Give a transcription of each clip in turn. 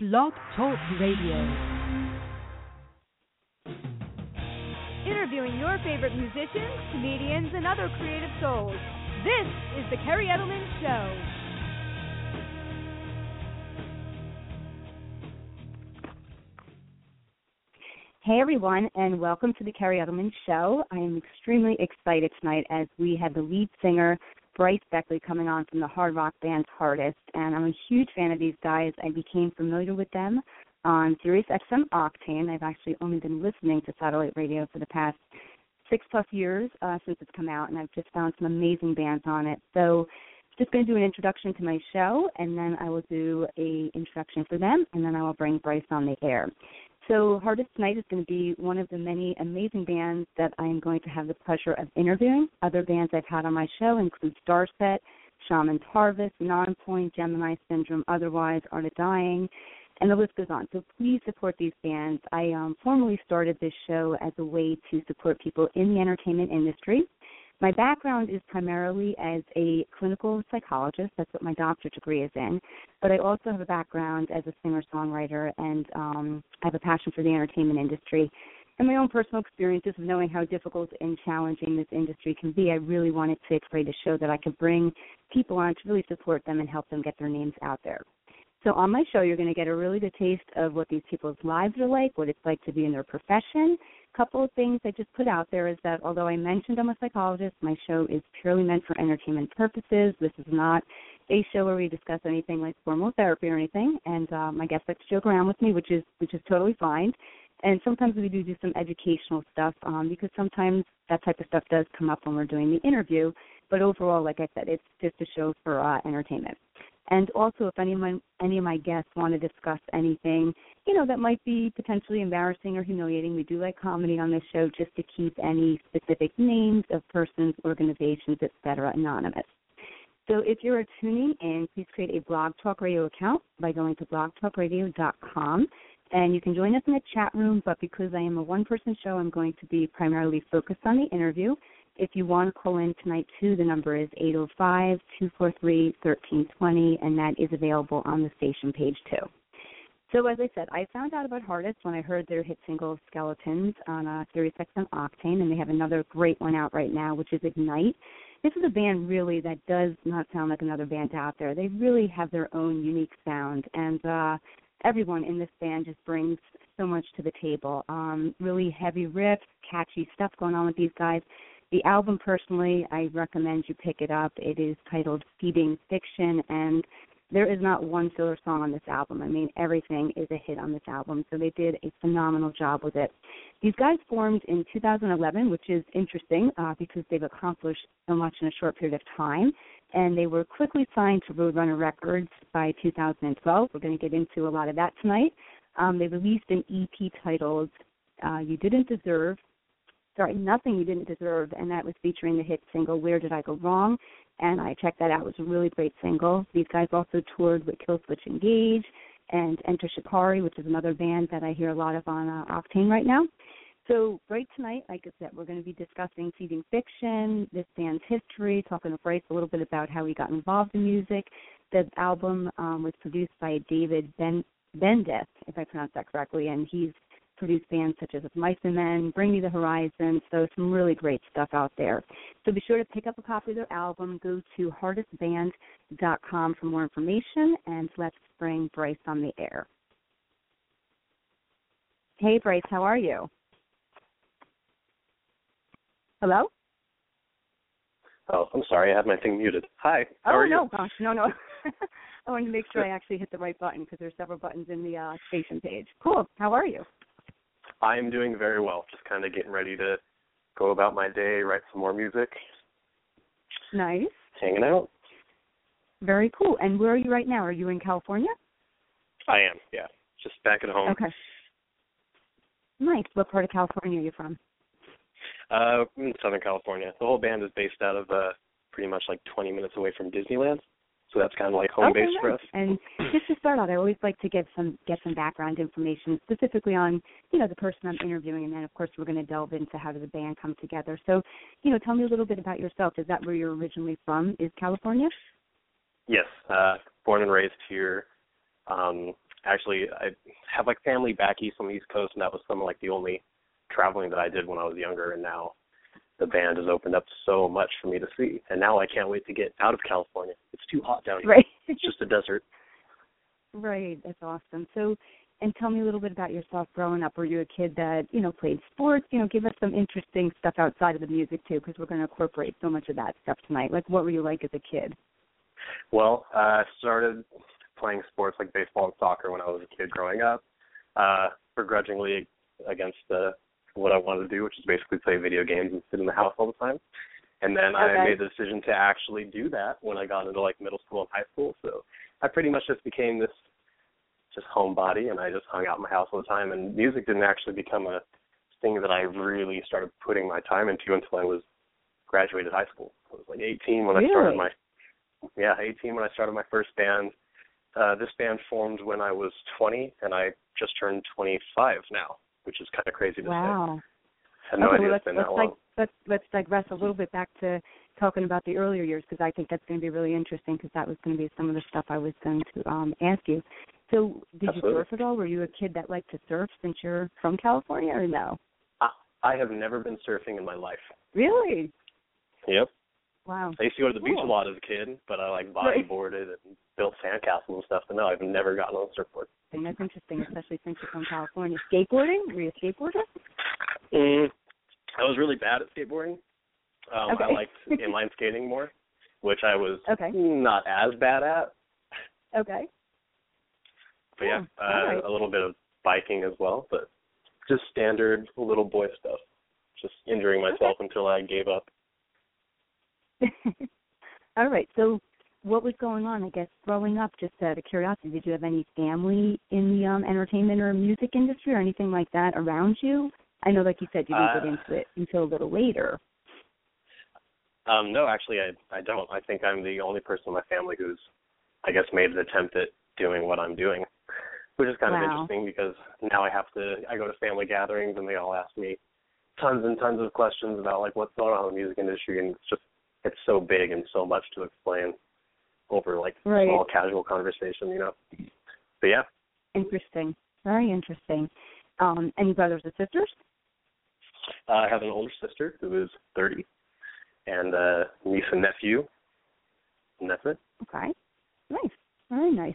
Blog Talk Radio. Interviewing your favorite musicians, comedians, and other creative souls. This is the Kerri Edelman Show. Hey everyone, and welcome to the Kerri Edelman Show. I am extremely excited tonight as we have the lead singer, Bryce Beckley, coming on from the hard rock band Heartist, and I'm a huge fan of these guys. I became familiar with them on Sirius XM Octane. I've actually only been listening to satellite radio for the past 6+ years since it's come out, and I've just found some amazing bands on it. So just going to do an introduction to my show, and then I will do an introduction for them, and then I will bring Bryce on the air. So Heartist tonight is going to be one of the many amazing bands that I am going to have the pleasure of interviewing. Other bands I've had on my show include Starset, Shaman's Harvest, Nonpoint, Gemini Syndrome, Otherwise, Art of Dying, and the list goes on. So please support these bands. I formally started this show as a way to support people in the entertainment industry. My background is primarily as a clinical psychologist. That's what my doctorate degree is in. But I also have a background as a singer-songwriter, and I have a passion for the entertainment industry. And my own personal experiences of knowing how difficult and challenging this industry can be, I really wanted to create a show that I could bring people on to really support them and help them get their names out there. So on my show, you're going to get a really good taste of what these people's lives are like, what it's like to be in their profession. A couple of things I just put out there is that although I mentioned I'm a psychologist, my show is purely meant for entertainment purposes. This is not a show where we discuss anything like formal therapy or anything, and my guests like to joke around with me, which is totally fine. And sometimes we do some educational stuff because sometimes that type of stuff does come up when we're doing the interview. But overall, like I said, it's just a show for entertainment. And also, if any of my guests want to discuss anything, that might be potentially embarrassing or humiliating, we do like comedy on this show just to keep any specific names of persons, organizations, et cetera, anonymous. So if you are tuning in, please create a Blog Talk Radio account by going to blogtalkradio.com. And you can join us in the chat room, but because I am a one-person show, I'm going to be primarily focused on the interview. If you want to call in tonight, too, the number is 805-243-1320, and that is available on the station page, too. So as I said, I found out about Heartist when I heard their hit single, Skeletons, on Sirius XM Octane, and they have another great one out right now, which is Ignite. This is a band, really, that does not sound like another band out there. They really have their own unique sound, and everyone in this band just brings so much to the table. Really heavy riffs, catchy stuff going on with these guys. The album, personally, I recommend you pick it up. It is titled Feeding Fiction, and there is not one filler song on this album. I mean, everything is a hit on this album, so they did a phenomenal job with it. These guys formed in 2011, which is interesting because they've accomplished so much in a short period of time, and they were quickly signed to Roadrunner Records by 2012. We're going to get into a lot of that tonight. They released an EP titled Nothing You Didn't Deserve, and that was featuring the hit single Where Did I Go Wrong, and I checked that out. It was a really great single. These guys also toured with Killswitch Engage and Enter Shikari, which is another band that I hear a lot of on Octane right now. So right tonight, like I said, we're going to be discussing Feeding Fiction, this band's history, talking to Bryce a little bit about how he got involved in music. The album was produced by David Bendeth, if I pronounced that correctly, and he's produced bands such as Mice and Men, Bring Me the Horizon, so some really great stuff out there. So be sure to pick up a copy of their album. Go to heartistband.com for more information, and let's bring Bryce on the air. Hey, Bryce, how are you? Hello? Oh, I'm sorry. I had my thing muted. Hi, how are you? Oh, no, gosh, no. I wanted to make sure I actually hit the right button because there's several buttons in the station page. Cool. How are you? I'm doing very well, just kind of getting ready to go about my day, write some more music. Nice. Hanging out. Very cool. And where are you right now? Are you in California? I am, yeah. Just back at home. Okay. Nice. What part of California are you from? In Southern California. The whole band is based out of pretty much like 20 minutes away from Disneyland. So that's kind of like home base for us. And just to start out, I always like to get some background information specifically on, the person I'm interviewing. And then, of course, we're going to delve into how did the band come together. So, tell me a little bit about yourself. Is that where you're originally from, is California? Yes. Born and raised here. Actually, I have, like, family back east on the East Coast, and that was some of, like, the only traveling that I did when I was younger, and now the band has opened up so much for me to see, and now I can't wait to get out of California. It's too hot down here. Right. It's just a desert. Right. That's awesome. So, and tell me a little bit about yourself growing up. Were you a kid that, you know, played sports? You know, give us some interesting stuff outside of the music, too, because we're going to incorporate so much of that stuff tonight. Like, what were you like as a kid? Well, I started playing sports like baseball and soccer when I was a kid growing up, begrudgingly against what I wanted to do, which is basically play video games and sit in the house all the time. And then I made the decision to actually do that when I got into, like, middle school and high school. So I pretty much just became this homebody, and I just hung out in my house all the time. And music didn't actually become a thing that I really started putting my time into until I was graduated high school. I was, like, 18 when I started my 18 when I started my first band. This band formed when I was 20, and I just turned 25 now, which is kind of crazy to say. I had no idea it's been that long. Let's digress a little bit back to talking about the earlier years, because I think that's going to be really interesting, because that was going to be some of the stuff I was going to ask you. So did you surf at all? Were you a kid that liked to surf since you're from California, or no? I have never been surfing in my life. Really? Yep. Wow. I used to go to the beach a lot as a kid, but I, like, bodyboarded and built sandcastles and stuff, but no, I've never gotten on a surfboard. And that's interesting, especially since you're from California. Skateboarding? Were you a skateboarder? I was really bad at skateboarding. I liked inline skating more, which I was not as bad at. Okay. But yeah, a little bit of biking as well, but just standard little boy stuff, just injuring myself until I gave up. All right, so what was going on, I guess, growing up, just out of curiosity? Did you have any family in the entertainment or music industry or anything like that around you? I know, like you said, you didn't get into it until a little later. No, actually, I don't. I think I'm the only person in my family who's, I guess, made an attempt at doing what I'm doing, which is kind of interesting, because now I go to family gatherings and they all ask me tons and tons of questions about, like, what's going on in the music industry, and it's so big and so much to explain over, like, small casual conversation, you know. But yeah. Interesting. Very interesting. Any brothers or sisters? I have an older sister who is 30 and a niece and nephew, and that's it. Okay. Nice. Very nice.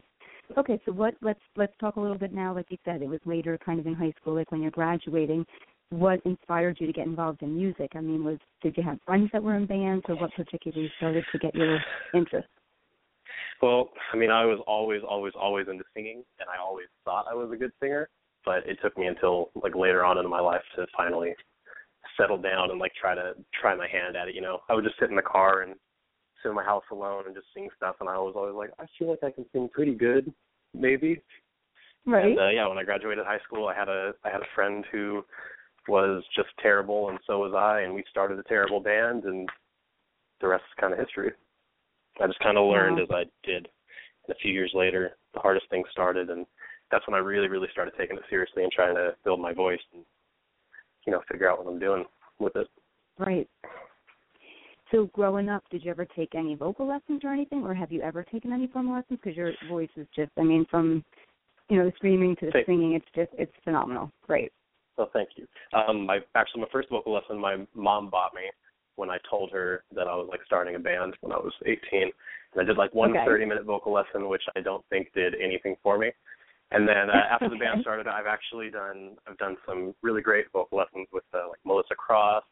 Okay, so let's talk a little bit now. Like you said, it was later, kind of in high school, like when you're graduating. What inspired you to get involved in music? I mean, did you have friends that were in bands, or what particularly started to get your interest? Well, I mean, I was always into singing, and I always thought I was a good singer. But it took me until, like, later on in my life to finally settle down and, like, try my hand at it. You know, I would just sit in the car and sit in my house alone and just sing stuff, and I was always like, I feel like I can sing pretty good, maybe. Right. And when I graduated high school, I had a friend who was just terrible, and so was I, and we started a terrible band, and the rest is kind of history. I just kind of learned as I did, and a few years later, the hardest thing started, and that's when I really, really started taking it seriously and trying to build my voice and, you know, figure out what I'm doing with it. Right. So growing up, did you ever take any vocal lessons or anything, or have you ever taken any formal lessons? Because your voice is just, I mean, from, you know, the screaming to the singing, it's phenomenal. Great. Well, thank you. My first vocal lesson, my mom bought me when I told her that I was, like, starting a band when I was 18. And I did, like, one 30-minute vocal lesson, which I don't think did anything for me. And then after the band started, I've actually done some really great vocal lessons with, like, Melissa Cross,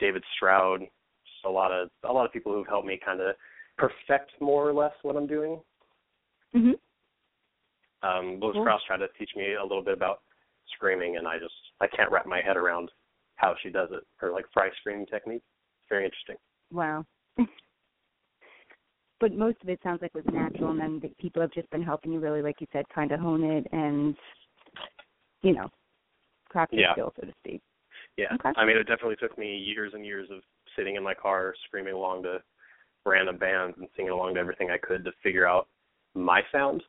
David Stroud, just a lot of people who've helped me kind of perfect more or less what I'm doing. Mm-hmm. Melissa Cross tried to teach me a little bit about screaming, and I can't wrap my head around how she does it. Her, like, fry screaming technique. It's very interesting. Wow. But most of it sounds like it was natural, and then the people have just been helping you really, like you said, kind of hone it and, you know, crack your skill, so to speak. Yeah, okay. I mean, it definitely took me years and years of sitting in my car, screaming along to random bands and singing along to everything I could to figure out my sound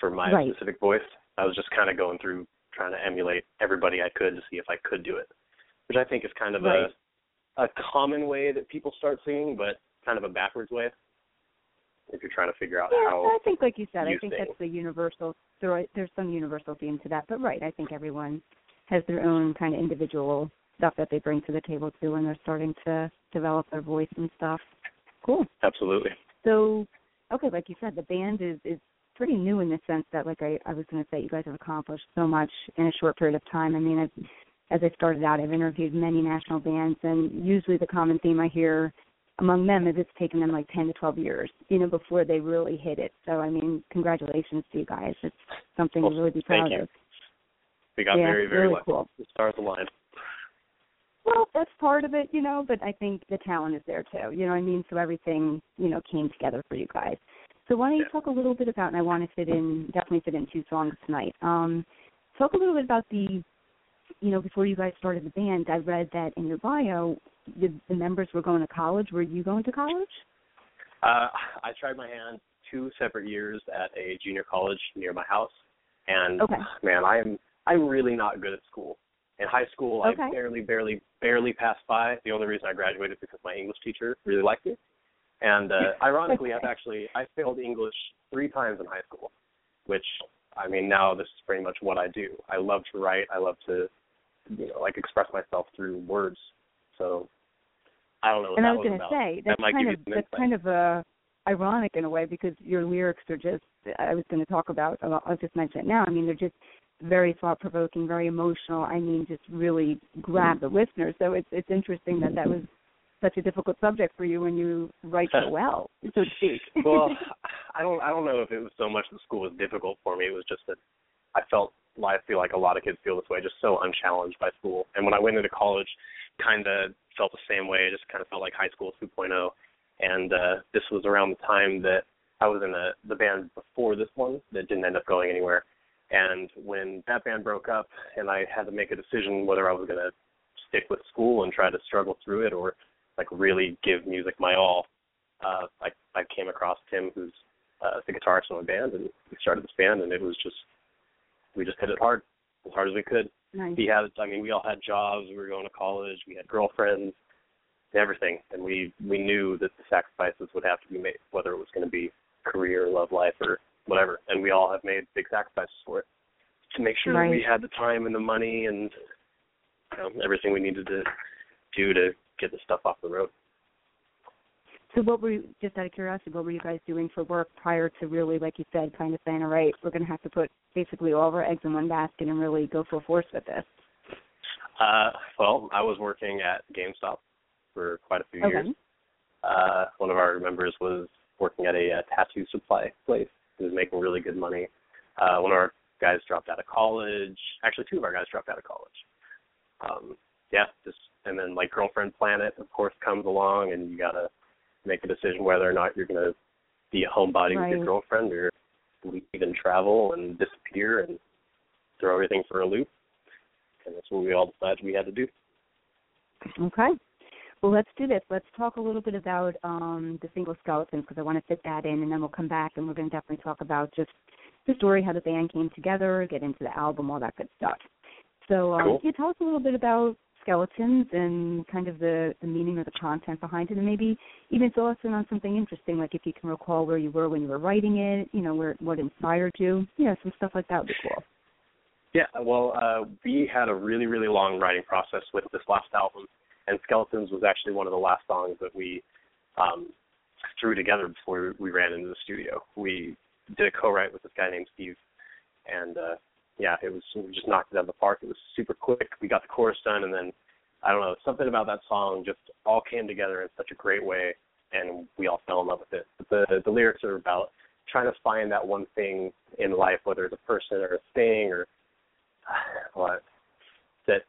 for my specific voice. I was just kind of going through trying to emulate everybody I could to see if I could do it, which I think is kind of a common way that people start singing, but kind of a backwards way. if you're trying to figure out how. I think, like you said, I think that's the universal. There's some universal theme to that, but right, I think everyone has their own kind of individual stuff that they bring to the table too when they're starting to develop their voice and stuff. Cool. Absolutely. So, okay, like you said, the band is pretty new in the sense that, like I was going to say, you guys have accomplished so much in a short period of time. I mean, as I started out, I've interviewed many national bands, and usually the common theme I hear among them is it's taken them like 10 to 12 years, you know, before they really hit it. So, I mean, congratulations to you guys. It's something to really be proud of. We got very, very lucky. Cool. The stars aligned. Well, that's part of it, you know, but I think the talent is there too, you know what I mean? So everything, you know, came together for you guys. So why don't you talk a little bit about, and I want to definitely fit in two songs tonight. Talk a little bit about the, you know, before you guys started the band, I read that in your bio, the members were going to college. Were you going to college? I tried my hand 2 separate years at a junior college near my house. And, man, I'm really not good at school. In high school, I barely passed by. The only reason I graduated because my English teacher really liked me. And ironically, I failed English 3 times in high school, which, I mean, now this is pretty much what I do. I love to write. I love to, you know, like express myself through words. So I don't know what that was about. And I was going to say, that's kind of ironic in a way because your lyrics are just, I was going to talk about, I'll just mention it now. I mean, they're just very thought-provoking, very emotional. I mean, just really grab the listener. So it's interesting that was such a difficult subject for you when you write so well, so to speak. Well, I don't know if it was so much the school was difficult for me. It was just that I feel like a lot of kids feel this way, just so unchallenged by school. And when I went into college, kind of felt the same way. I just kind of felt like high school 2.0. And this was around the time that I was in the band before this one that didn't end up going anywhere. And when that band broke up and I had to make a decision whether I was going to stick with school and try to struggle through it or, like, really give music my all, I came across Tim, who's the guitarist in the band, and we started this band, and it was just, we just hit it hard as we could. Nice. We all had jobs, we were going to college, we had girlfriends, everything, and we knew that the sacrifices would have to be made, whether it was going to be career, love life, or whatever, and we all have made big sacrifices for it to make sure that we had the time and the money and, you know, everything we needed to do to get this stuff off the road. So what were you, just out of curiosity, what were you guys doing for work prior to really, like you said, kind of saying, all right, we're going to have to put basically all of our eggs in one basket and really go full force with this? Well, I was working at GameStop for quite a few years. One of our members was working at a tattoo supply place. He was making really good money. One of our guys dropped out of college. Actually, 2 of our guys dropped out of college. And then, like, Girlfriend Planet, of course, comes along, and you got to make a decision whether or not you're going to be a homebody with your girlfriend or leave and travel and disappear and throw everything for a loop. And that's what we all decided we had to do. Okay. Well, let's do this. Let's talk a little bit about the single Skeletons because I want to fit that in, and then we'll come back, and we're going to definitely talk about just the story, how the band came together, get into the album, all that good stuff. So Can you tell us a little bit about Skeletons and kind of the meaning or the content behind it, and maybe even fill us in on something interesting, like if you can recall where you were when you were writing it, you know, what inspired you, you know, some stuff like that would be cool. Yeah, well, we had a really, really long writing process with this last album, and Skeletons was actually one of the last songs that we threw together before we ran into the studio. We did a co-write with this guy named Steve, and we just knocked it out of the park. It was super quick. We got the chorus done, and then, I don't know, something about that song just all came together in such a great way, and we all fell in love with it. But the lyrics are about trying to find that one thing in life, whether it's a person or a thing or what, that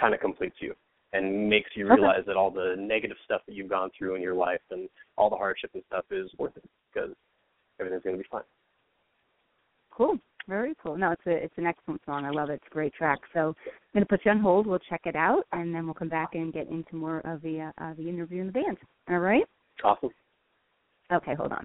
kind of completes you and makes you realize that all the negative stuff that you've gone through in your life and all the hardship and stuff is worth it because everything's going to be fine. Cool. Very cool. No, it's an excellent song. I love it. It's a great track. So I'm going to put you on hold. We'll check it out, and then we'll come back and get into more of the interview and the band. All right? Awesome. Okay, hold on.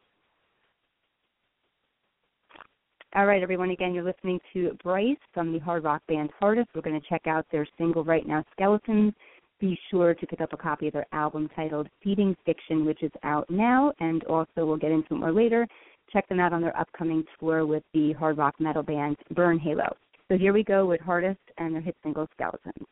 All right, everyone. Again, you're listening to Bryce from the hard rock band Heartist. We're going to check out their single right now, Skeletons. be sure to pick up a copy of their album titled Feeding Fiction, which is out now, and also we'll get into it more later. Check them out on their upcoming tour with the hard rock metal band Burn Halo. So here we go with Heartist and their hit single Skeletons.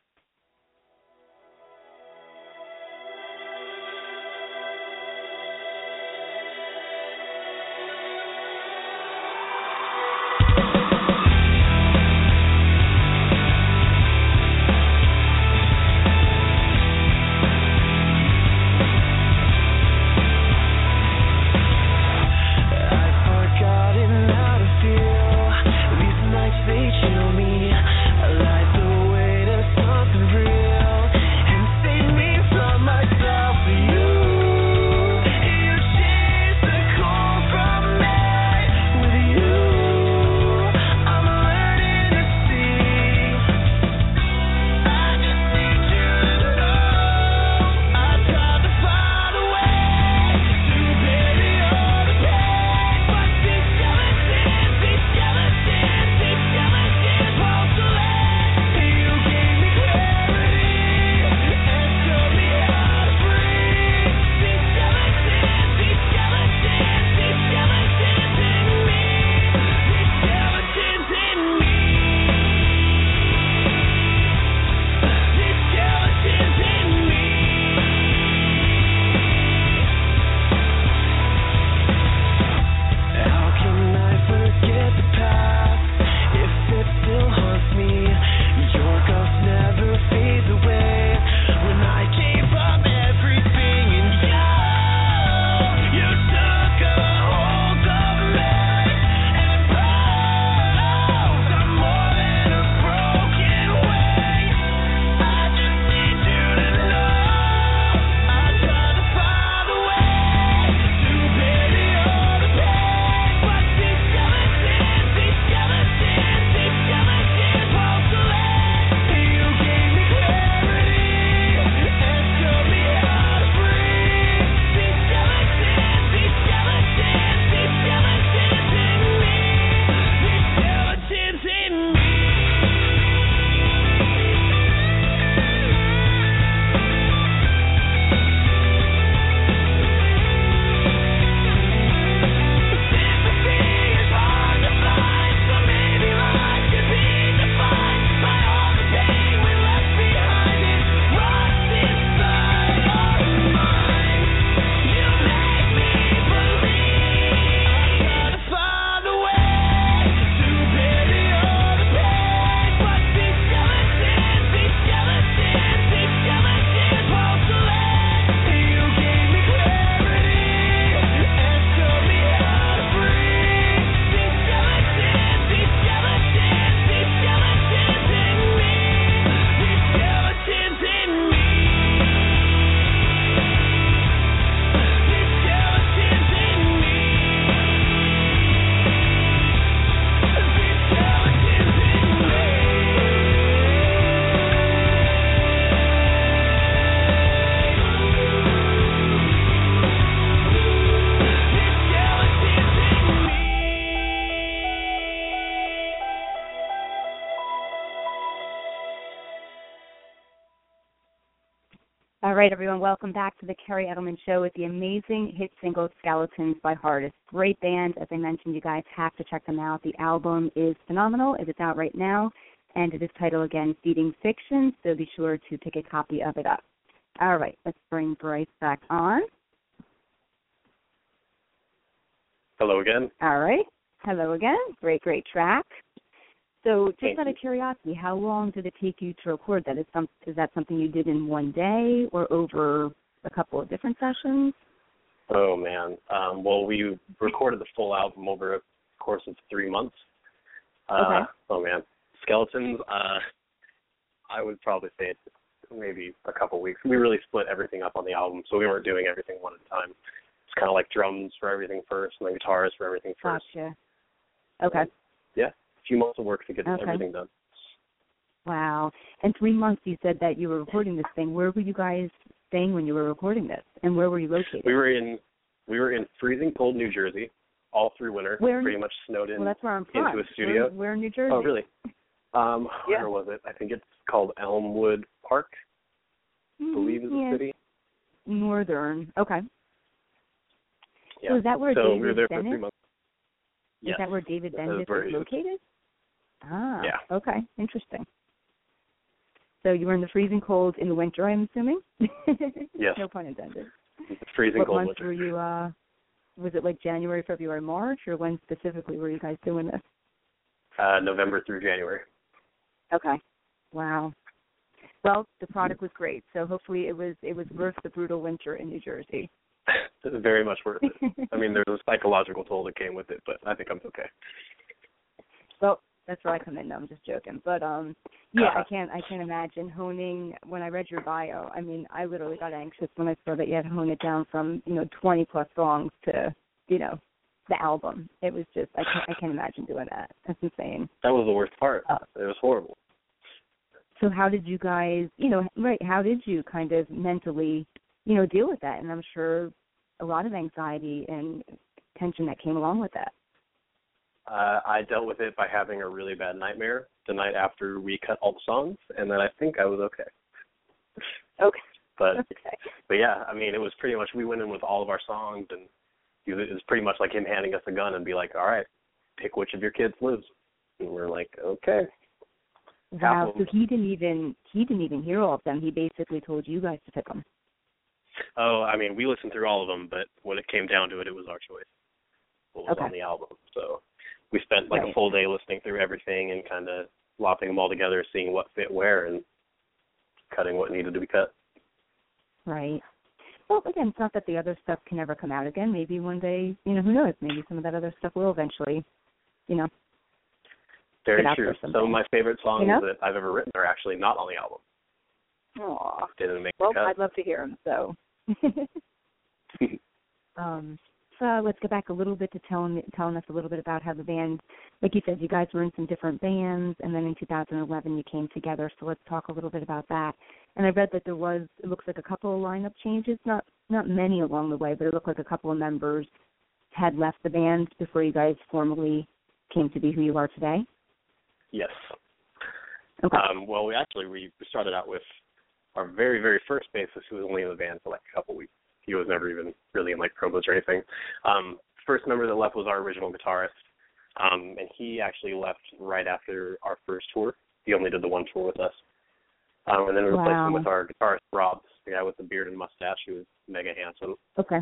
All right, everyone, welcome back to the Kerri Edelman Show with the amazing hit single Skeletons by Heartist. Great band. As I mentioned, you guys have to check them out. The album is phenomenal. It is out right now, and it is titled, again, Feeding Fiction, so be sure to pick a copy of it up. All right, let's bring Bryce back on. Hello again. All right. Hello again. Great, great track. So just out of curiosity, how long did it take you to record that? Is that something you did in one day or over a couple of different sessions? Oh, man. Well, we recorded the full album over a course of 3 months. Okay. Oh, man. Skeletons, I would probably say it's maybe a couple weeks. We really split everything up on the album, so we weren't doing everything one at a time. It's kind of like drums for everything first and then guitars for everything first. Gotcha. Okay. And, yeah. Few months of work to get everything done. Wow. And 3 months, you said that you were recording this thing. Where were you guys staying when you were recording this? And where were you located? We were in freezing cold New Jersey all through winter. Pretty much snowed in. Well, that's where I'm from. Into a studio. Where in New Jersey? Oh, really? Where was it? I think it's called Elmwood Park. I believe is the city. Northern. Okay. Yeah. So is that where David we were there Bendeth? For 3 months. Yes. Is that where David Bendeth is located? Ah. Yeah. Okay. Interesting. So you were in the freezing cold in the winter, I'm assuming? Yes. No pun intended. Freezing cold winter. What month were you, was it like January, February, March, or when specifically were you guys doing this? November through January. Okay. Wow. Well, the product was great, so hopefully it was worth the brutal winter in New Jersey. Very much worth it. I mean, there was a psychological toll that came with it, but I think I'm okay. Well, that's where I come in. No, I'm just joking. But, I can't imagine honing. When I read your bio, I mean, I literally got anxious when I saw that you had to hone it down from, 20-plus songs to, the album. It was just, I can't imagine doing that. That's insane. That was the worst part. It was horrible. So how did you guys, how did you kind of mentally, deal with that? And I'm sure a lot of anxiety and tension that came along with that. I dealt with it by having a really bad nightmare the night after we cut all the songs, and then I think I was okay. Okay. But yeah, I mean, it was pretty much, we went in with all of our songs, and it was pretty much like him handing us a gun and be like, all right, pick which of your kids lives. And we're like, okay. Wow, so he didn't even hear all of them. He basically told you guys to pick them. Oh, I mean, we listened through all of them, but when it came down to it, it was our choice. What was on the album, so... We spent a full day listening through everything and kind of lopping them all together, seeing what fit where and cutting what needed to be cut. Right. Well, again, it's not that the other stuff can never come out again. Maybe one day, who knows, maybe some of that other stuff will eventually, Very true. Some of my favorite songs that I've ever written are actually not on the album. Aw. Didn't make the cut. I'd love to hear them, so. So let's go back a little bit to telling us a little bit about how the band, like you said, you guys were in some different bands, and then in 2011 you came together. So let's talk a little bit about that. And I read that there was, it looks like a couple of lineup changes, not many along the way, but it looked like a couple of members had left the band before you guys formally came to be who you are today. Yes. Okay. Well, we started out with our very, very first bassist, who was only in the band for a couple weeks. He was never even really in promos or anything. First member that left was our original guitarist, and he actually left right after our first tour. He only did the one tour with us. And then we replaced him with our guitarist, Rob, the guy with the beard and mustache who was mega handsome. Okay.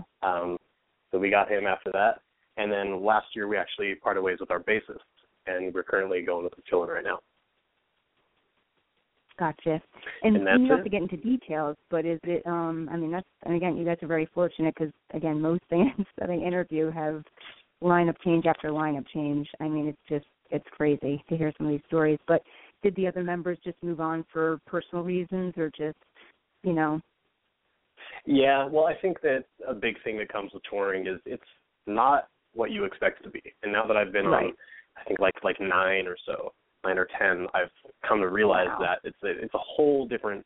So we got him after that. And then last year we actually parted ways with our bassist, and we're currently going with the children right now. Gotcha. And you don't have to get into details, but is it, again, you guys are very fortunate because, again, most bands that I interview have lineup change after lineup change. I mean, it's crazy to hear some of these stories. But did the other members just move on for personal reasons or just, Yeah, well, I think that a big thing that comes with touring is it's not what you expect it to be. And now that I've been on, I think, like 9 or so, 9 or 10, I've come to realize that it's a whole different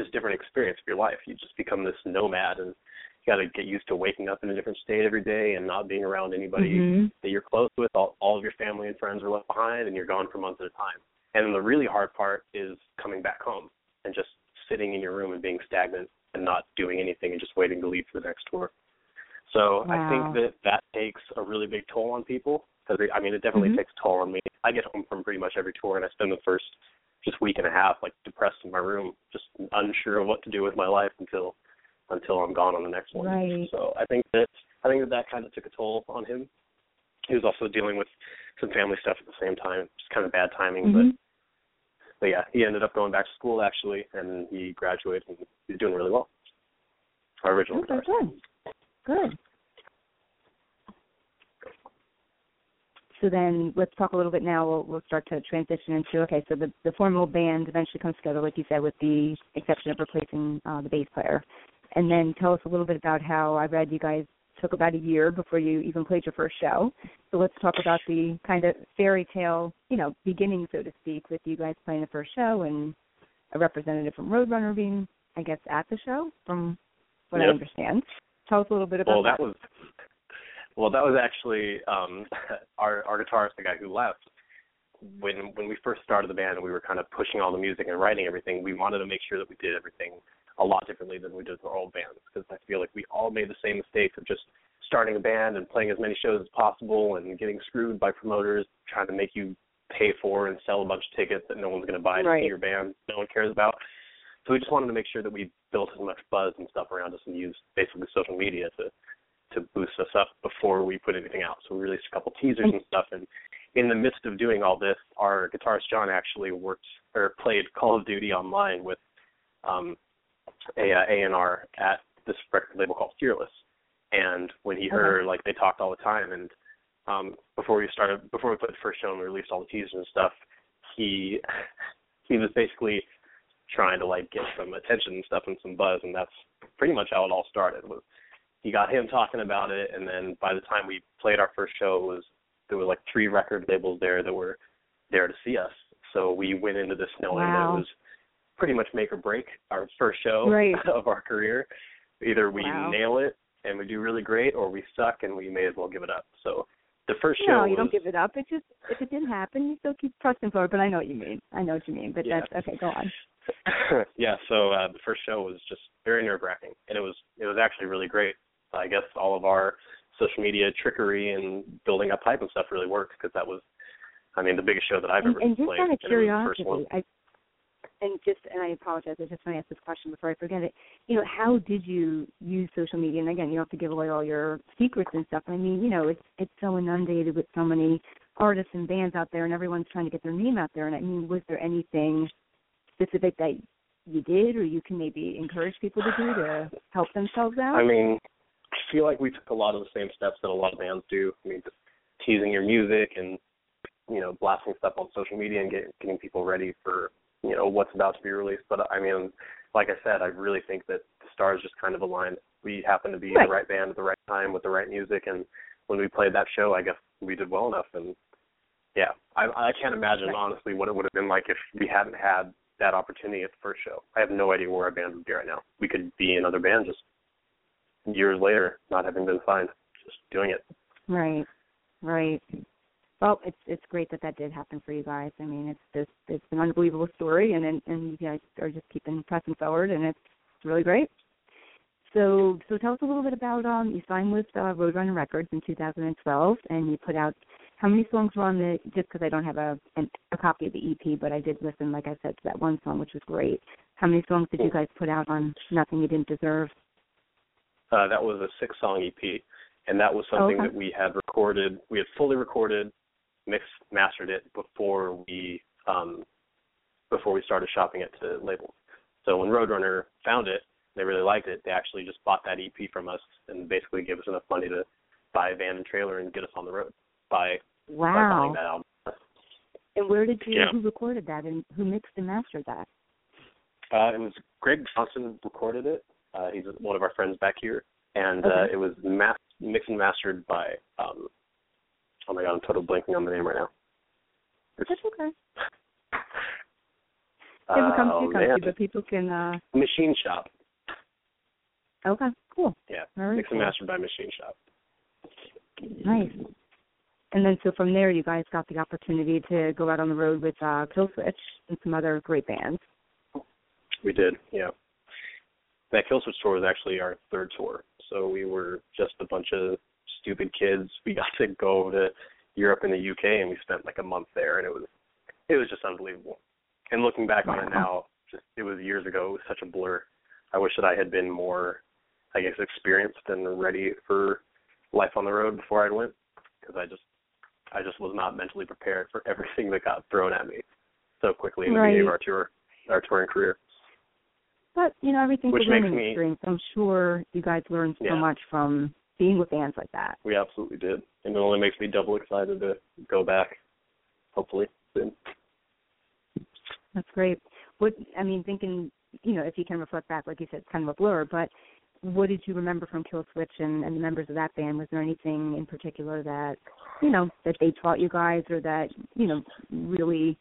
experience of your life. You just become this nomad, and you got to get used to waking up in a different state every day and not being around anybody that you're close with. All of your family and friends are left behind, and you're gone for months at a time. And the really hard part is coming back home and just sitting in your room and being stagnant and not doing anything and just waiting to leave for the next tour. So I think that takes a really big toll on people. Because, I mean, it definitely takes a toll on me. I get home from pretty much every tour, and I spend the first week and a half, depressed in my room, just unsure of what to do with my life until I'm gone on the next one. Right. So I think that kind of took a toll on him. He was also dealing with some family stuff at the same time, just kind of bad timing. But yeah, he ended up going back to school, actually, and he graduated, and he's doing really well. Our original guitarist. Good. So then let's talk a little bit now. We'll start to transition into, so the formal band eventually comes together, like you said, with the exception of replacing the bass player. And then tell us a little bit about how I read you guys took about a year before you even played your first show. So let's talk about the kind of fairy tale, beginning, so to speak, with you guys playing the first show and a representative from Roadrunner being, at the show, from what I understand. Tell us a little bit about that. Well, that was actually our guitarist, the guy who left. When we first started the band and we were kind of pushing all the music and writing everything, we wanted to make sure that we did everything a lot differently than we did with our old bands, because I feel like we all made the same mistakes of just starting a band and playing as many shows as possible and getting screwed by promoters trying to make you pay for and sell a bunch of tickets that no one's going to buy to see your band no one cares about. So we just wanted to make sure that we built as much buzz and stuff around us and used basically social media to boost us up before we put anything out. So we released a couple teasers and stuff. And in the midst of doing all this, our guitarist John actually played Call of Duty online with A&R at this record label called Fearless. And when he heard, like, they talked all the time. And before we put the first show and we released all the teasers and stuff, he was basically trying to, like, get some attention and stuff and some buzz. And that's pretty much how it all started. He got him talking about it, and then by the time we played our first show, there were like 3 record labels there that were there to see us. So we went into this knowing that it was pretty much make or break, our first show of our career. Either we nail it and we do really great, or we suck and we may as well give it up. So the first show was... No, you don't give it up. It's just, if it didn't happen, you still keep pressing forward, but I know what you mean. But that's... Okay, go on. So the first show was just very nerve-wracking, and it was actually really great. I guess all of our social media trickery and building up hype and stuff really worked, because that was, the biggest show that I've ever played. And just out of curiosity, I apologize, I just want to ask this question before I forget it. You know, how did you use social media? And again, you don't have to give away all your secrets and stuff. I mean, you know, it's so inundated with so many artists and bands out there, and everyone's trying to get their name out there. And I mean, was there anything specific that you did, or you can maybe encourage people to do to help themselves out? I feel like we took a lot of the same steps that a lot of bands do. Just teasing your music and, blasting stuff on social media and getting people ready for, what's about to be released. But, like I said, I really think that the stars just kind of aligned. We happened to be in the right band at the right time with the right music, and when we played that show, I guess we did well enough. And, I can't imagine, honestly, what it would have been like if we hadn't had that opportunity at the first show. I have no idea where our band would be right now. We could be another band just years later, not having been signed, just doing it. Right. Well, it's great that did happen for you guys. It's an unbelievable story, and you guys are just keeping pressing forward, and it's really great. So tell us a little bit about you signed with Roadrunner Records in 2012, and you put out how many songs were on the? Just because I don't have a copy of the EP, but I did listen, like I said, to that one song, which was great. How many songs did you guys put out on Nothing You Didn't Deserve? That was a 6-song EP, and that was something that we had recorded. We had fully recorded, mixed, mastered it before we started shopping it to labels. So when Roadrunner found it, they really liked it. They actually just bought that EP from us and basically gave us enough money to buy a van and trailer and get us on the road by buying that album. And who recorded that, and who mixed and mastered that? It was Greg Johnson recorded it. He's one of our friends back here, and it was mixed and mastered by, oh my God, I'm totally blanking on the name right now. That's okay. But people can... Machine Shop. Okay, cool. Yeah, mixed and mastered by Machine Shop. Nice. And then so from there, you guys got the opportunity to go out on the road with Killswitch and some other great bands. We did, yeah. That Killswitch tour was actually our 3rd tour, so we were just a bunch of stupid kids. We got to go to Europe and the UK, and we spent like a month there, and it was just unbelievable. And looking back on it now, it was years ago. It was such a blur. I wish that I had been more, experienced and ready for life on the road before I went, because I just was not mentally prepared for everything that got thrown at me so quickly in the beginning of our touring career. But, everything's a learning experience. I'm sure you guys learned so much from being with bands like that. We absolutely did. And it only makes me double excited to go back, hopefully, soon. That's great. Thinking, if you can reflect back, like you said, it's kind of a blur, but what did you remember from Killswitch and the members of that band? Was there anything in particular that, that they taught you guys or that, really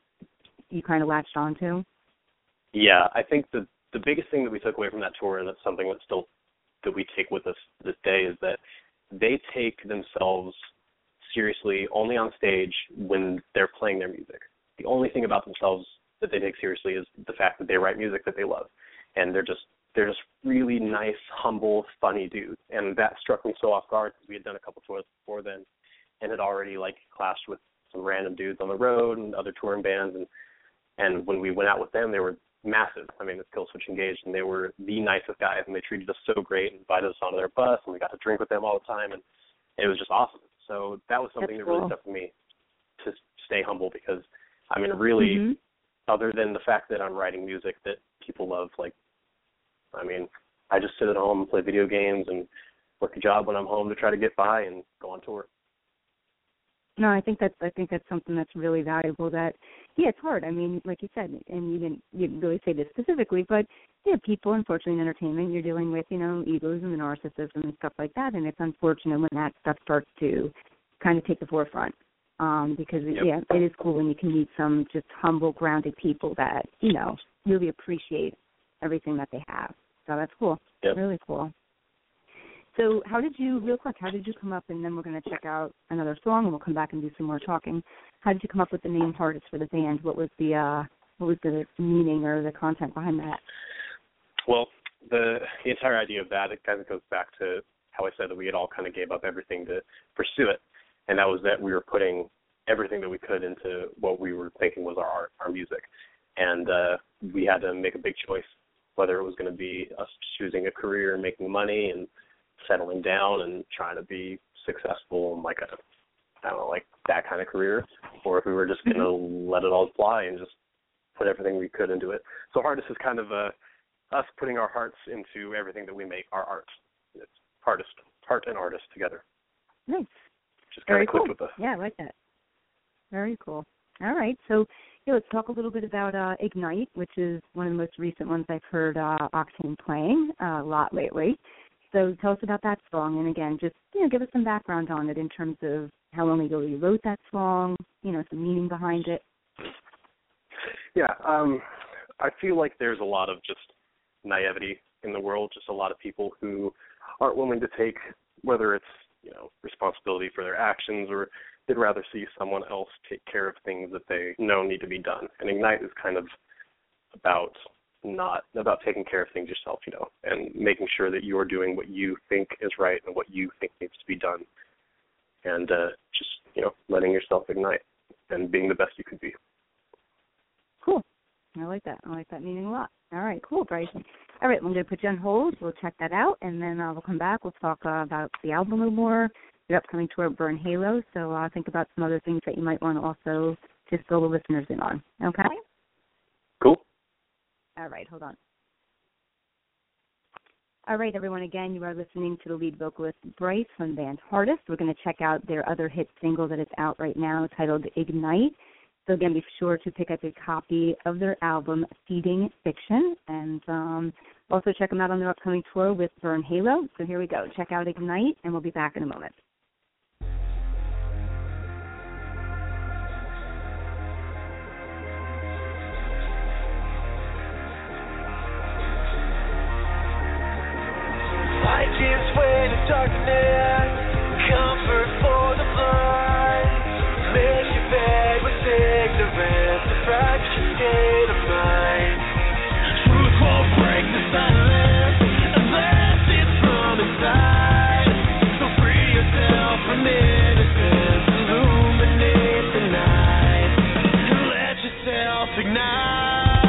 you kind of latched onto? Yeah, I think the biggest thing that we took away from that tour, and that's something that we take with us this day, is that they take themselves seriously only on stage when they're playing their music. The only thing about themselves that they take seriously is the fact that they write music that they love, and they're just They're just really nice, humble, funny dudes. And that struck me so off guard because we had done a couple tours before then and had already, like, clashed with some random dudes on the road and other touring bands. And when we went out with them, they were massive. I mean, it's Killswitch Engage, and they were the nicest guys, and they treated us so great and invited us onto their bus, and we got to drink with them all the time, and it was just awesome. So that was something that really stuck with me, to stay humble, because, I mean, really, other than the fact that I'm writing music that people love, like, I mean, I just sit at home and play video games and work a job when I'm home to try to get by and go on tour. No, I think that's something that's really valuable. That, yeah, it's hard. I mean, like you said, and you didn't really say this specifically, but yeah, people, unfortunately, in entertainment, you're dealing with, you know, egoism and narcissism and stuff like that, and it's unfortunate when that stuff starts to kind of take the forefront. Because it is cool when you can meet some just humble, grounded people that, you know, really appreciate everything that they have. So that's cool. Yep. Really cool. So how did you come up, and then we're going to check out another song, and we'll come back and do some more talking. How did you come up with the name Heartist for the band? What was the meaning or the content behind that? Well, the entire idea of that, it kind of goes back to how I said that we had all kind of gave up everything to pursue it, and that was that we were putting everything that we could into what we were thinking was our art, our music. And we had to make a big choice, whether it was going to be us choosing a career and making money and settling down and trying to be successful in, like, I don't know, like that kind of career, or if we were just going to let it all fly and just put everything we could into it. So Heartist is kind of us putting our hearts into everything that we make, our art. It's heart and artist together. Nice. Just kind of clicked with us. Yeah, I like that. Very cool. All right, so yeah, let's talk a little bit about Ignite, which is one of the most recent ones I've heard Octane playing a lot lately. So tell us about that song, and again, just, you know, give us some background on it in terms of how long ago you wrote that song, you know, some meaning behind it. Yeah, I feel like there's a lot of just naivety in the world, just a lot of people who aren't willing to take, whether it's, you know, responsibility for their actions, or they'd rather see someone else take care of things that they know need to be done. And Ignite is kind of about taking care of things yourself, you know, and making sure that you're doing what you think is right and what you think needs to be done, and just, you know, letting yourself ignite and being the best you could be. Cool. I like that. I like that meaning a lot. All right, cool, Bryce. All right, I'm going to put you on hold. We'll check that out, and then we'll come back. We'll talk about the album a little more, your upcoming tour of Burn Halo, so think about some other things that you might want to also just fill the listeners in on, okay? Cool. All right, hold on. All right, everyone, again, you are listening to the lead vocalist, Bryce, from band Heartist. We're going to check out their other hit single that is out right now, titled Ignite. So, again, be sure to pick up a copy of their album, Feeding Fiction, and also check them out on their upcoming tour with Burn Halo. So here we go. Check out Ignite, and we'll be back in a moment.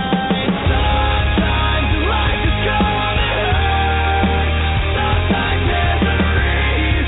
Sometimes life is gonna hurt. Sometimes there's a reason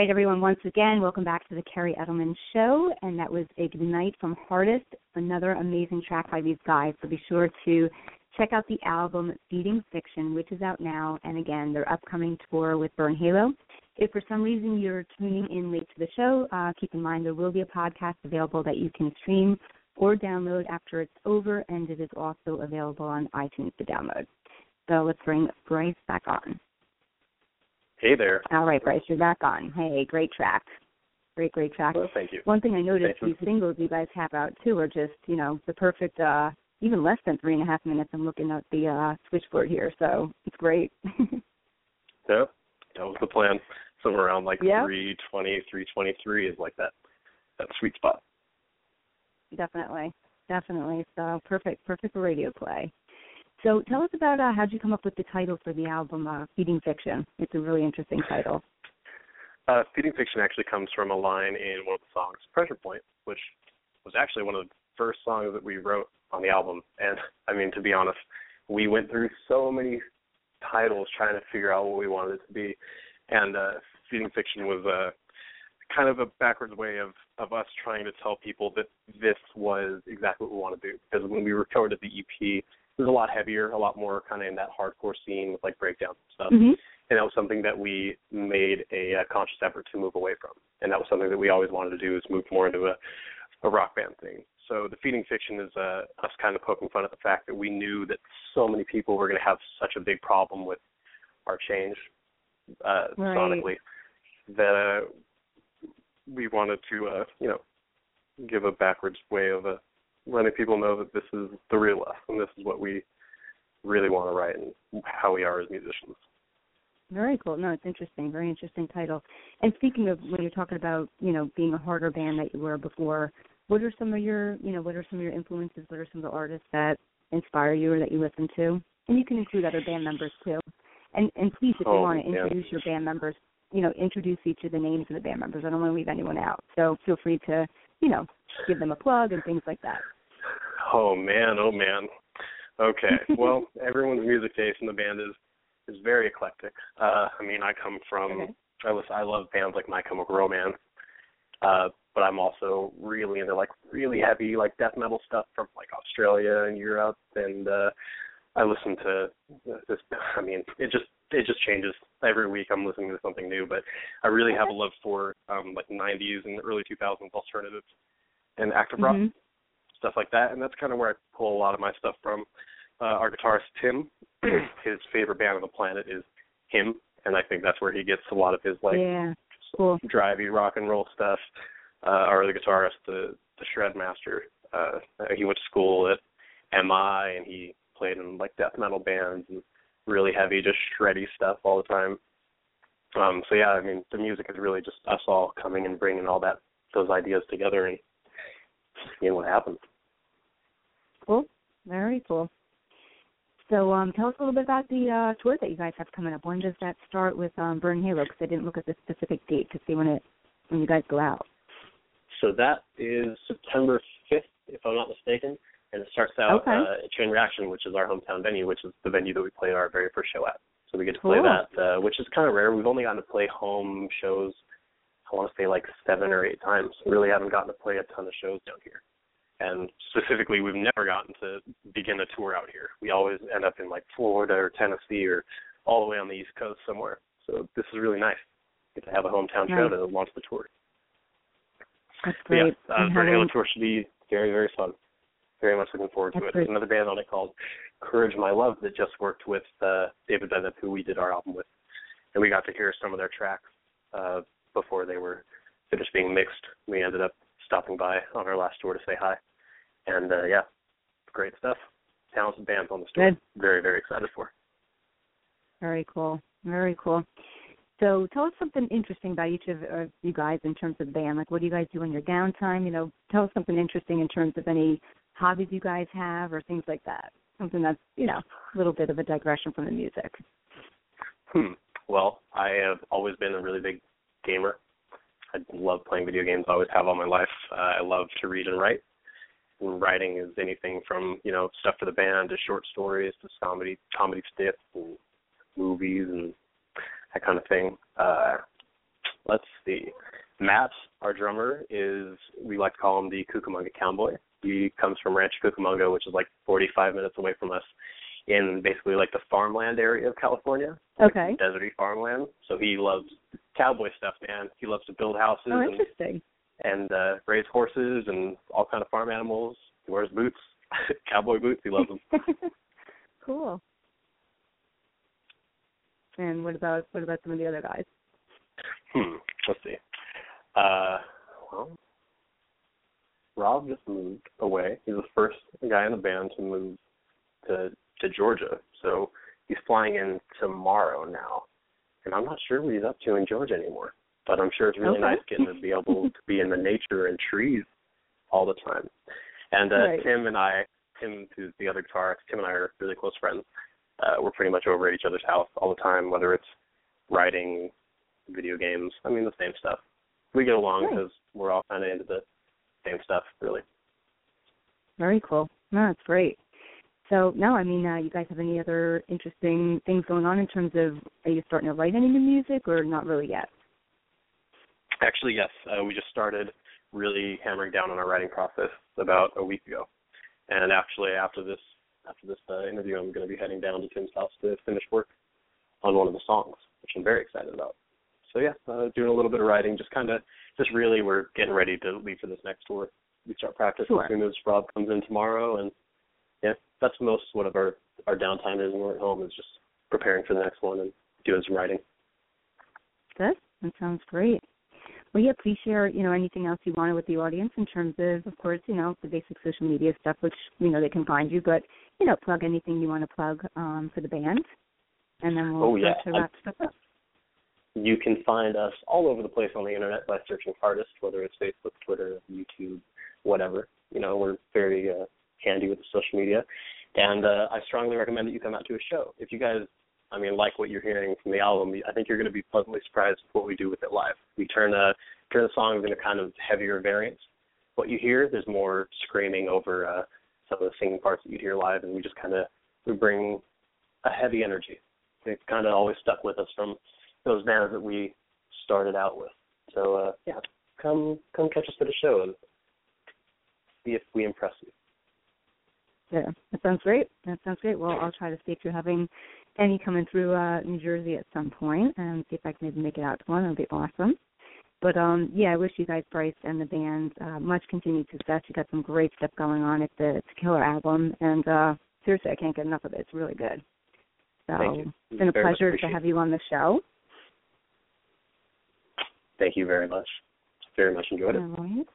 right, everyone, once again, welcome back to the Kerri Edelman Show, and that was Ignite from Heartist, another amazing track by these guys, so be sure to check out the album Feeding Fiction, which is out now, and again, their upcoming tour with Burn Halo. If for some reason you're tuning in late to the show, keep in mind there will be a podcast available that you can stream or download after it's over, and it is also available on iTunes to download. So let's bring Bryce back on. Hey there. All right, Bryce, you're back on. Hey, great track. Great track. Well, thank you. One thing I noticed, these singles you guys have out, too, are just, you know, the perfect, even less than 3.5 minutes. I'm looking at the switchboard here, so it's great. Yep, that was the plan. Somewhere around like 3:20, 3:23 is like that sweet spot. Definitely. So perfect for radio play. So tell us about how did you come up with the title for the album, Feeding Fiction? It's a really interesting title. Feeding Fiction actually comes from a line in one of the songs, Pressure Point, which was actually one of the first songs that we wrote on the album. And, I mean, to be honest, we went through so many titles trying to figure out what we wanted it to be. And Feeding Fiction was kind of a backwards way of us trying to tell people that this was exactly what we wanted to do. Because when we recorded the EP, it was a lot heavier, a lot more kind of in that hardcore scene with like breakdown stuff. Mm-hmm. And that was something that we made a conscious effort to move away from. And that was something that we always wanted to do, is move more into a rock band thing. So the Feeding Fiction is us kind of poking fun at the fact that we knew that so many people were going to have such a big problem with our change sonically that we wanted to, give a backwards way of letting people know that this is the real us and this is what we really want to write and how we are as musicians. Very cool. No, it's interesting. Very interesting title. And speaking of when you're talking about, being a harder band that you were before, what are some of your, what are some of your influences? What are some of the artists that inspire you or that you listen to? And you can include other band members too. And please, if you want to introduce your band members, introduce each of the names of the band members. I don't want to leave anyone out. So feel free to, give them a plug and things like that. Oh man. Okay. Well, everyone's music taste in the band is very eclectic. I come from I love bands like My Chemical Romance, but I'm also really into like really heavy like death metal stuff from like Australia and Europe, and I listen to this. It just changes every week. I'm listening to something new, but I really have a love for like 90s and early 2000s alternatives and active rock, stuff like that, and that's kind of where I pull a lot of my stuff from. Our guitarist, Tim, his favorite band on the planet is him, and I think that's where he gets a lot of his, drivey rock and roll stuff. Our other guitarist, the Shred Master, he went to school at MI, and he played in, death metal bands and really heavy, just shreddy stuff all the time. The music is really just us all coming and bringing all those ideas together and seeing what happens. Cool. Very cool. So tell us a little bit about the tour that you guys have coming up. When does that start with Burn Halo? Because I didn't look at the specific date to see when you guys go out. So that is September 5th, if I'm not mistaken, and it starts out at Chain Reaction, which is our hometown venue, which is the venue that we played our very first show at. So we get to play that, which is kind of rare. We've only gotten to play home shows, I want to say 7 or 8 times. We really haven't gotten to play a ton of shows down here. And specifically, we've never gotten to begin a tour out here. We always end up in Florida or Tennessee or all the way on the East Coast somewhere. So this is really nice. Get to have a hometown show to launch the tour. That's great. But yeah, Burn Halo tour should be very, very fun. Very much looking forward to it. There's another band on it called Courage My Love that just worked with David Bendeth, who we did our album with. And we got to hear some of their tracks before they were finished being mixed. We ended up stopping by on our last tour to say hi. And, great stuff. Talented bands on the tour. Very, very excited for. Very cool. So tell us something interesting about each of you guys in terms of the band. What do you guys do in your downtime? Tell us something interesting in terms of any hobbies you guys have or things like that. Something that's, a little bit of a digression from the music. Well, I have always been a really big gamer. I love playing video games. I always have all my life. I love to read and write. Writing is anything from, stuff for the band to short stories to comedy skits and movies and that kind of thing. Let's see. Matt, our drummer, is, we like to call him the Cucamonga Cowboy. He comes from Rancho Cucamonga, which is like 45 minutes away from us, in basically like the farmland area of California. Okay. Like deserty farmland. So he loves cowboy stuff, man. He loves to build houses. Oh, interesting. And raise horses and all kind of farm animals. He wears boots, cowboy boots. He loves them. Cool. And what about some of the other guys? Let's see. Well, Rob just moved away. He's the first guy in the band to move to Georgia. So he's flying in tomorrow now. And I'm not sure what he's up to in Georgia anymore. But I'm sure it's really nice getting to be able to be in the nature and trees all the time. And right. Tim, who's the other guitarist, Tim and I are really close friends. We're pretty much over at each other's house all the time, whether it's writing, video games, I mean, the same stuff. We get along because we're all kind of into the same stuff, really. Very cool. No, that's great. So, you guys have any other interesting things going on in terms of, are you starting to write any new music or not really yet? Actually, yes. We just started really hammering down on our writing process about a week ago. And actually, after this interview, I'm going to be heading down to Tim's house to finish work on one of the songs, which I'm very excited about. So, yeah, doing a little bit of writing, just really we're getting ready to leave for this next tour. We start practice as soon as Rob comes in tomorrow. And, yeah, that's most what our downtime is when we're at home, is just preparing for the next one and doing some writing. Good. That sounds great. Well, yeah, please share, anything else you wanted with the audience in terms of course, the basic social media stuff, which, they can find you, but, plug anything you want to plug for the band, and then we'll to wrap stuff up. You can find us all over the place on the Internet by searching Heartist, whether it's Facebook, Twitter, YouTube, whatever. We're very handy with the social media, and I strongly recommend that you come out to a show. If you guys like what you're hearing from the album, I think you're going to be pleasantly surprised with what we do with it live. We turn the songs into kind of heavier variants. What you hear, there's more screaming over some of the singing parts that you'd hear live, and we just we bring a heavy energy. It's kind of always stuck with us from those bands that we started out with. So, come catch us at a show and see if we impress you. Yeah, that sounds great. Well, I'll try to see if you're having any coming through New Jersey at some point and see if I can even make it out to one. That would be awesome. But, I wish you guys, Bryce and the band, much continued success. You got some great stuff going on. It's a killer album, and seriously, I can't get enough of it. It's really good. So it's been a pleasure to have you on the show. Thank you very much. Very much enjoyed it. Right.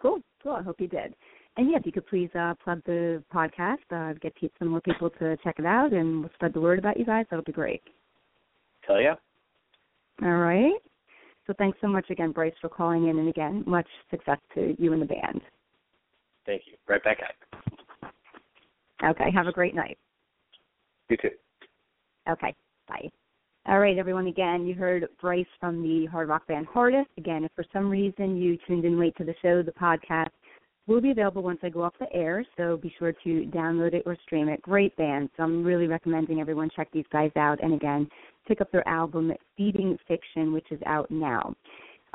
Cool. I hope you did. And, yeah, if you could please plug the podcast, get some more people to check it out and we'll spread the word about you guys, that would be great. Hell yeah. All right. So thanks so much again, Bryce, for calling in. And, again, much success to you and the band. Thank you. Right back at. Okay. Have a great night. You too. Okay. Bye. All right, everyone, again, you heard Bryce from the hard rock band Heartist. Again, if for some reason you tuned in late to the show, the podcast will be available once I go off the air, so be sure to download it or stream it. Great band. So I'm really recommending everyone check these guys out. And, again, pick up their album, Feeding Fiction, which is out now.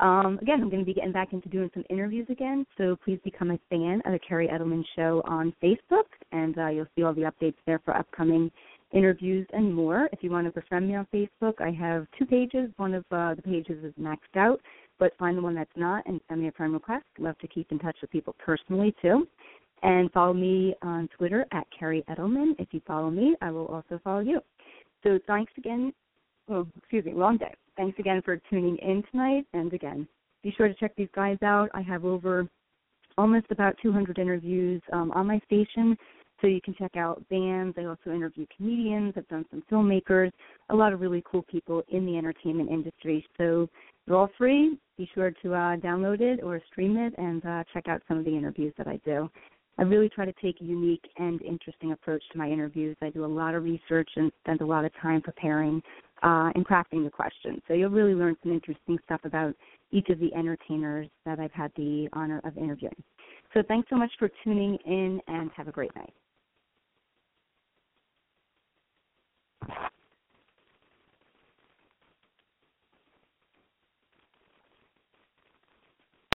Again, I'm going to be getting back into doing some interviews again, so please become a fan of the Kerri Edelman Show on Facebook, and you'll see all the updates there for upcoming interviews and more. If you want to befriend me on Facebook, I have two pages. One of the pages is maxed out, but find the one that's not and send me a friend request. Love to keep in touch with people personally, too. And follow me on Twitter at Kerri Edelman. If you follow me, I will also follow you. So thanks again. Oh, excuse me, long day. Thanks again for tuning in tonight. And again, be sure to check these guys out. I have over almost about 200 interviews on my station, so you can check out bands. I also interview comedians. I've done some filmmakers, a lot of really cool people in the entertainment industry. So they're all free. Be sure to download it or stream it and check out some of the interviews that I do. I really try to take a unique and interesting approach to my interviews. I do a lot of research and spend a lot of time preparing and crafting the questions. So you'll really learn some interesting stuff about each of the entertainers that I've had the honor of interviewing. So thanks so much for tuning in and have a great night.